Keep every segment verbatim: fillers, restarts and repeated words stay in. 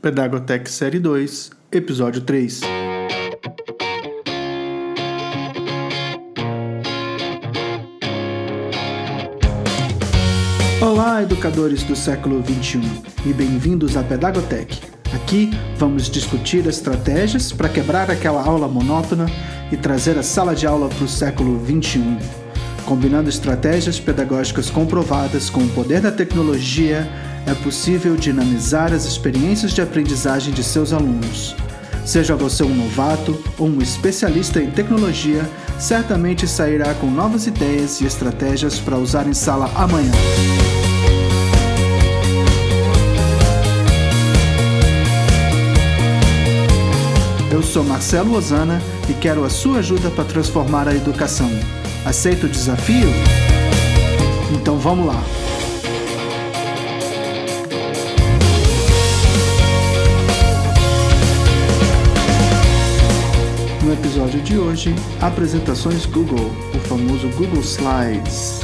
PedagoTec Série dois, Episódio três. Olá, educadores do século vinte e um e bem-vindos à PedagoTec. Aqui vamos discutir estratégias para quebrar aquela aula monótona e trazer a sala de aula para o século vinte e um, combinando estratégias pedagógicas comprovadas com o poder da tecnologia. É possível dinamizar as experiências de aprendizagem de seus alunos. Seja você um novato ou um especialista em tecnologia, certamente sairá com novas ideias e estratégias para usar em sala amanhã. Eu sou Marcelo Osana e quero a sua ajuda para transformar a educação. Aceita o desafio? Então vamos lá! No episódio de hoje, apresentações Google, o famoso Google Slides.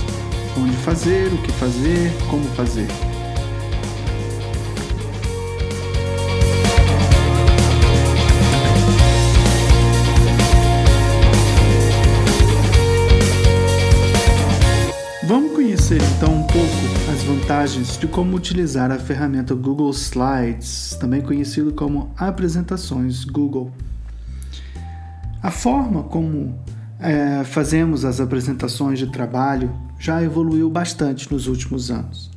Onde fazer, o que fazer, como fazer. Vamos conhecer então um pouco as vantagens de como utilizar a ferramenta Google Slides, também conhecido como apresentações Google. A forma como é, fazemos as apresentações de trabalho já evoluiu bastante nos últimos anos.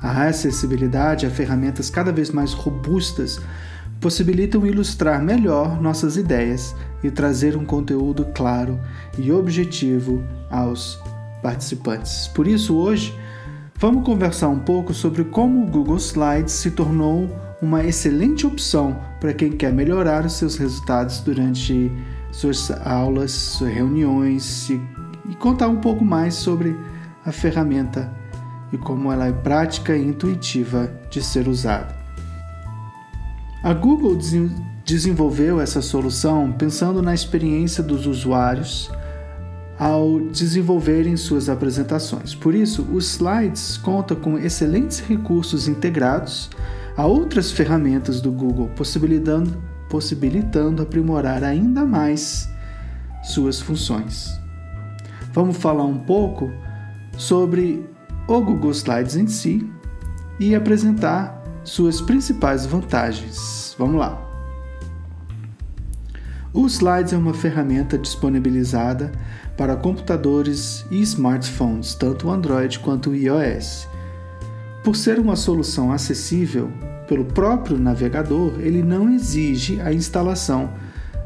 A acessibilidade a ferramentas cada vez mais robustas possibilitam ilustrar melhor nossas ideias e trazer um conteúdo claro e objetivo aos participantes. Por isso, hoje, vamos conversar um pouco sobre como o Google Slides se tornou uma excelente opção para quem quer melhorar os seus resultados durante suas aulas, suas reuniões e, e contar um pouco mais sobre a ferramenta e como ela é prática e intuitiva de ser usada. A Google des- desenvolveu essa solução pensando na experiência dos usuários ao desenvolverem suas apresentações. Por isso, os slides contam com excelentes recursos integrados a outras ferramentas do Google, possibilitando possibilitando aprimorar ainda mais suas funções. Vamos falar um pouco sobre o Google Slides em si e apresentar suas principais vantagens. Vamos lá! O Slides é uma ferramenta disponibilizada para computadores e smartphones, tanto o Android quanto o iOS. Por ser uma solução acessível pelo próprio navegador, ele não exige a instalação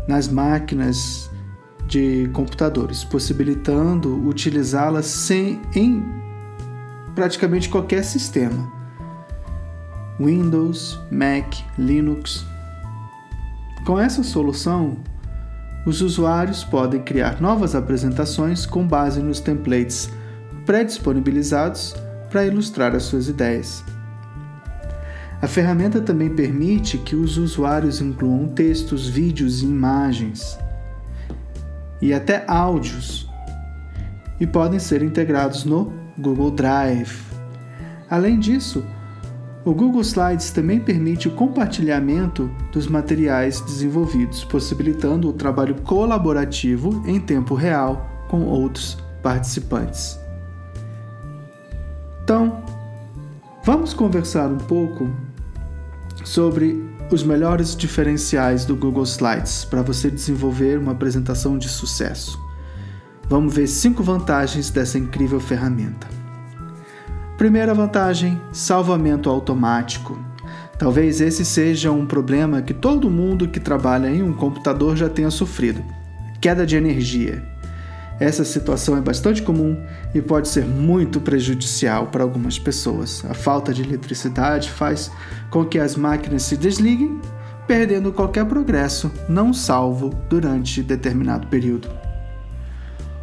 nas máquinas de computadores, possibilitando utilizá-la sem, em praticamente qualquer sistema. Windows, Mac, Linux. Com essa solução, os usuários podem criar novas apresentações com base nos templates pré-disponibilizados para ilustrar as suas ideias. A ferramenta também permite que os usuários incluam textos, vídeos e imagens, e até áudios, e podem ser integrados no Google Drive. Além disso, o Google Slides também permite o compartilhamento dos materiais desenvolvidos, possibilitando o trabalho colaborativo em tempo real com outros participantes. Então, vamos conversar um pouco sobre os melhores diferenciais do Google Slides para você desenvolver uma apresentação de sucesso. Vamos ver cinco vantagens dessa incrível ferramenta. Primeira vantagem: salvamento automático. Talvez esse seja um problema que todo mundo que trabalha em um computador já tenha sofrido: queda de energia. Essa situação é bastante comum e pode ser muito prejudicial para algumas pessoas. A falta de eletricidade faz com que as máquinas se desliguem, perdendo qualquer progresso não salvo durante determinado período.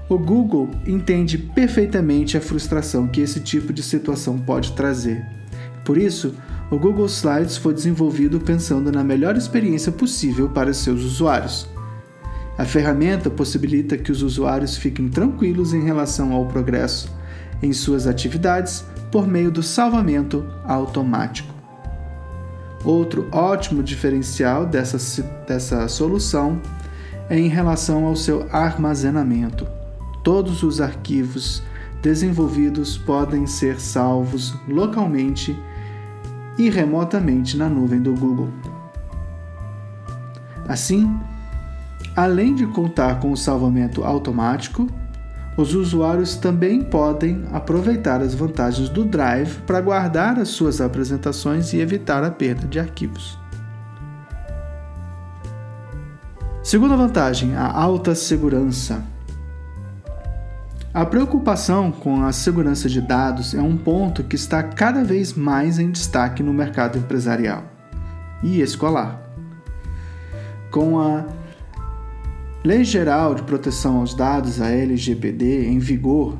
O Google entende perfeitamente a frustração que esse tipo de situação pode trazer. Por isso, o Google Slides foi desenvolvido pensando na melhor experiência possível para seus usuários. A ferramenta possibilita que os usuários fiquem tranquilos em relação ao progresso em suas atividades por meio do salvamento automático. Outro ótimo diferencial dessa, dessa solução é em relação ao seu armazenamento. Todos os arquivos desenvolvidos podem ser salvos localmente e remotamente na nuvem do Google. Assim, além de contar com o salvamento automático, os usuários também podem aproveitar as vantagens do Drive para guardar as suas apresentações e evitar a perda de arquivos. Segunda vantagem, a alta segurança. A preocupação com a segurança de dados é um ponto que está cada vez mais em destaque no mercado empresarial e escolar. Com a Lei Geral de Proteção aos Dados, a L G P D, em vigor,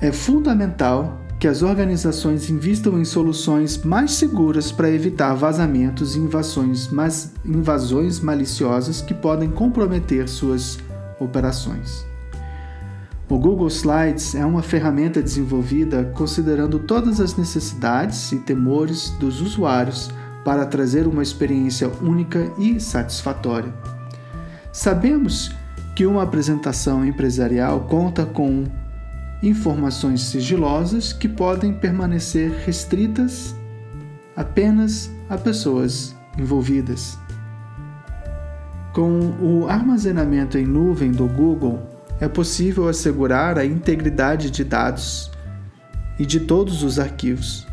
é fundamental que as organizações invistam em soluções mais seguras para evitar vazamentos e invasões, mas invasões maliciosas que podem comprometer suas operações. O Google Slides é uma ferramenta desenvolvida considerando todas as necessidades e temores dos usuários para trazer uma experiência única e satisfatória. Sabemos que uma apresentação empresarial conta com informações sigilosas que podem permanecer restritas apenas a pessoas envolvidas. Com o armazenamento em nuvem do Google, é possível assegurar a integridade de dados e de todos os arquivos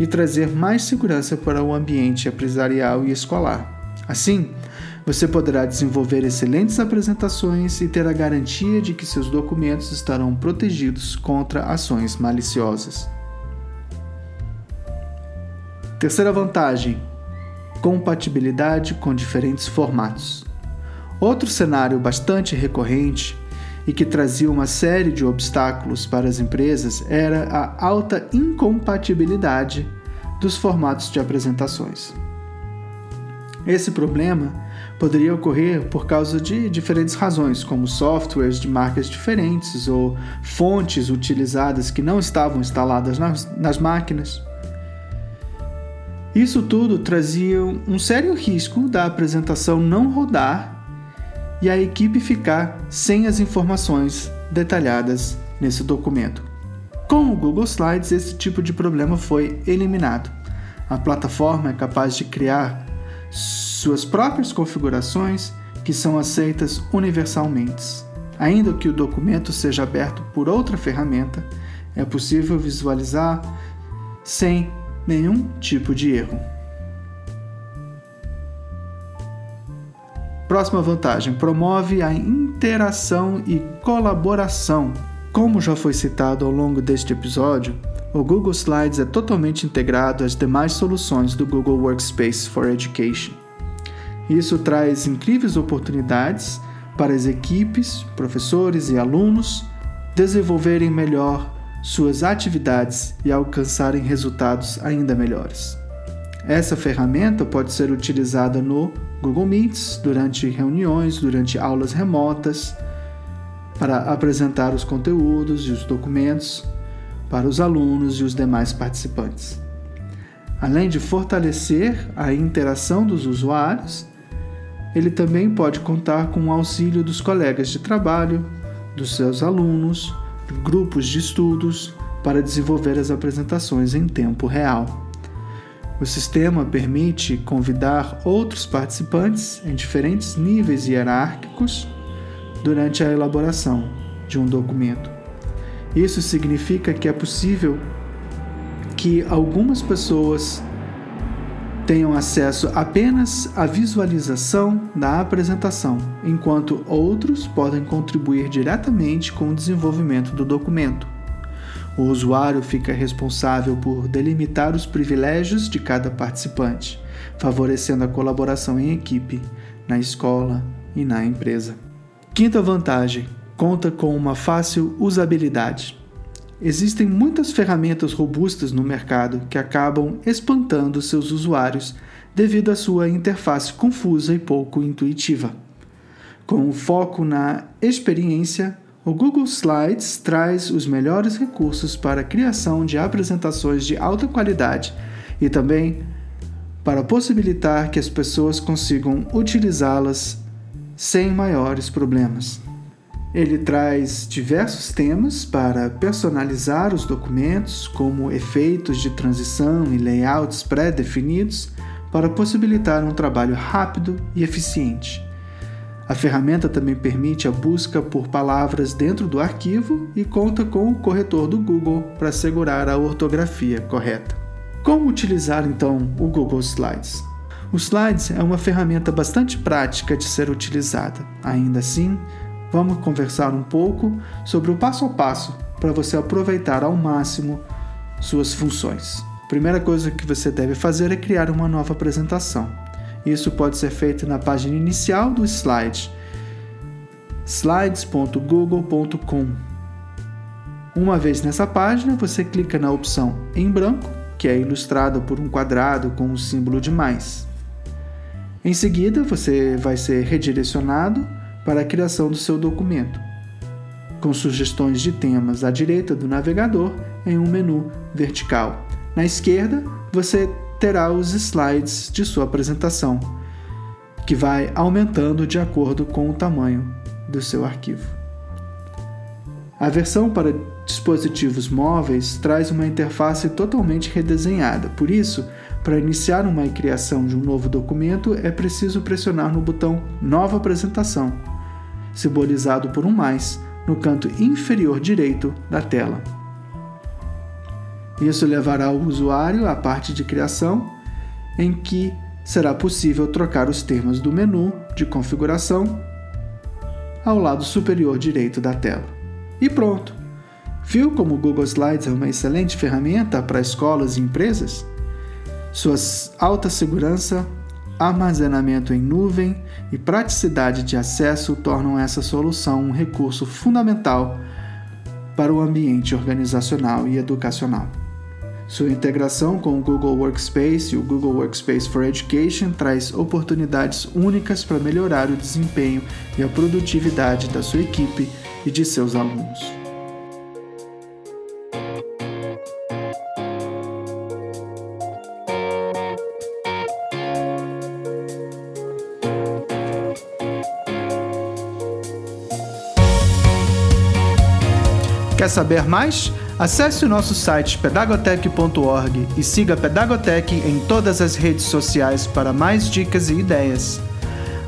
e trazer mais segurança para o ambiente empresarial e escolar. Assim, você poderá desenvolver excelentes apresentações e ter a garantia de que seus documentos estarão protegidos contra ações maliciosas. Terceira vantagem: compatibilidade com diferentes formatos. Outro cenário bastante recorrente e que trazia uma série de obstáculos para as empresas era a alta incompatibilidade dos formatos de apresentações. Esse problema poderia ocorrer por causa de diferentes razões, como softwares de marcas diferentes ou fontes utilizadas que não estavam instaladas nas, nas máquinas. Isso tudo trazia um sério risco da apresentação não rodar e a equipe ficar sem as informações detalhadas nesse documento. Com o Google Slides, esse tipo de problema foi eliminado. A plataforma é capaz de criar suas próprias configurações que são aceitas universalmente. Ainda que o documento seja aberto por outra ferramenta, é possível visualizar sem nenhum tipo de erro. Próxima vantagem: promove a interação e colaboração. Como já foi citado ao longo deste episódio, o Google Slides é totalmente integrado às demais soluções do Google Workspace for Education. Isso traz incríveis oportunidades para as equipes, professores e alunos desenvolverem melhor suas atividades e alcançarem resultados ainda melhores. Essa ferramenta pode ser utilizada no Google Meets, durante reuniões, durante aulas remotas, para apresentar os conteúdos e os documentos para os alunos e os demais participantes. Além de fortalecer a interação dos usuários, ele também pode contar com o auxílio dos colegas de trabalho, dos seus alunos, grupos de estudos, para desenvolver as apresentações em tempo real. O sistema permite convidar outros participantes em diferentes níveis hierárquicos durante a elaboração de um documento. Isso significa que é possível que algumas pessoas tenham acesso apenas à visualização da apresentação, enquanto outros podem contribuir diretamente com o desenvolvimento do documento. O usuário fica responsável por delimitar os privilégios de cada participante, favorecendo a colaboração em equipe, na escola e na empresa. Quinta vantagem: conta com uma fácil usabilidade. Existem muitas ferramentas robustas no mercado que acabam espantando seus usuários devido à sua interface confusa e pouco intuitiva. Com o foco na experiência, o Google Slides traz os melhores recursos para a criação de apresentações de alta qualidade e também para possibilitar que as pessoas consigam utilizá-las sem maiores problemas. Ele traz diversos temas para personalizar os documentos, como efeitos de transição e layouts pré-definidos, para possibilitar um trabalho rápido e eficiente. A ferramenta também permite a busca por palavras dentro do arquivo e conta com o corretor do Google para assegurar a ortografia correta. Como utilizar, então, o Google Slides? O Slides é uma ferramenta bastante prática de ser utilizada. Ainda assim, vamos conversar um pouco sobre o passo a passo para você aproveitar ao máximo suas funções. A primeira coisa que você deve fazer é criar uma nova apresentação. Isso pode ser feito na página inicial do slide, slides ponto google ponto com. Uma vez nessa página, você clica na opção em branco, que é ilustrada por um quadrado com o símbolo de mais. Em seguida, você vai ser redirecionado para a criação do seu documento, com sugestões de temas à direita do navegador em um menu vertical. Na esquerda, você terá os slides de sua apresentação, que vai aumentando de acordo com o tamanho do seu arquivo. A versão para dispositivos móveis traz uma interface totalmente redesenhada, por isso, para iniciar uma criação de um novo documento, é preciso pressionar no botão Nova Apresentação, simbolizado por um mais, no canto inferior direito da tela. Isso levará o usuário à parte de criação, em que será possível trocar os termos do menu de configuração ao lado superior direito da tela. E pronto! Viu como o Google Slides é uma excelente ferramenta para escolas e empresas? Sua alta segurança, armazenamento em nuvem e praticidade de acesso tornam essa solução um recurso fundamental para o ambiente organizacional e educacional. Sua integração com o Google Workspace e o Google Workspace for Education traz oportunidades únicas para melhorar o desempenho e a produtividade da sua equipe e de seus alunos. Quer saber mais? Acesse o nosso site pedagotec ponto org e siga a Pedagotec em todas as redes sociais para mais dicas e ideias.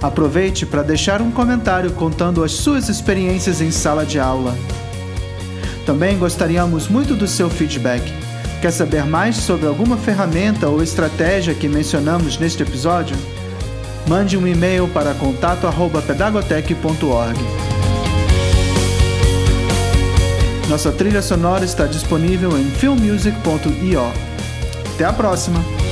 Aproveite para deixar um comentário contando as suas experiências em sala de aula. Também gostaríamos muito do seu feedback. Quer saber mais sobre alguma ferramenta ou estratégia que mencionamos neste episódio? Mande um e-mail para contato arroba pedagotec ponto org. Nossa trilha sonora está disponível em filmmusic ponto i o. Até a próxima!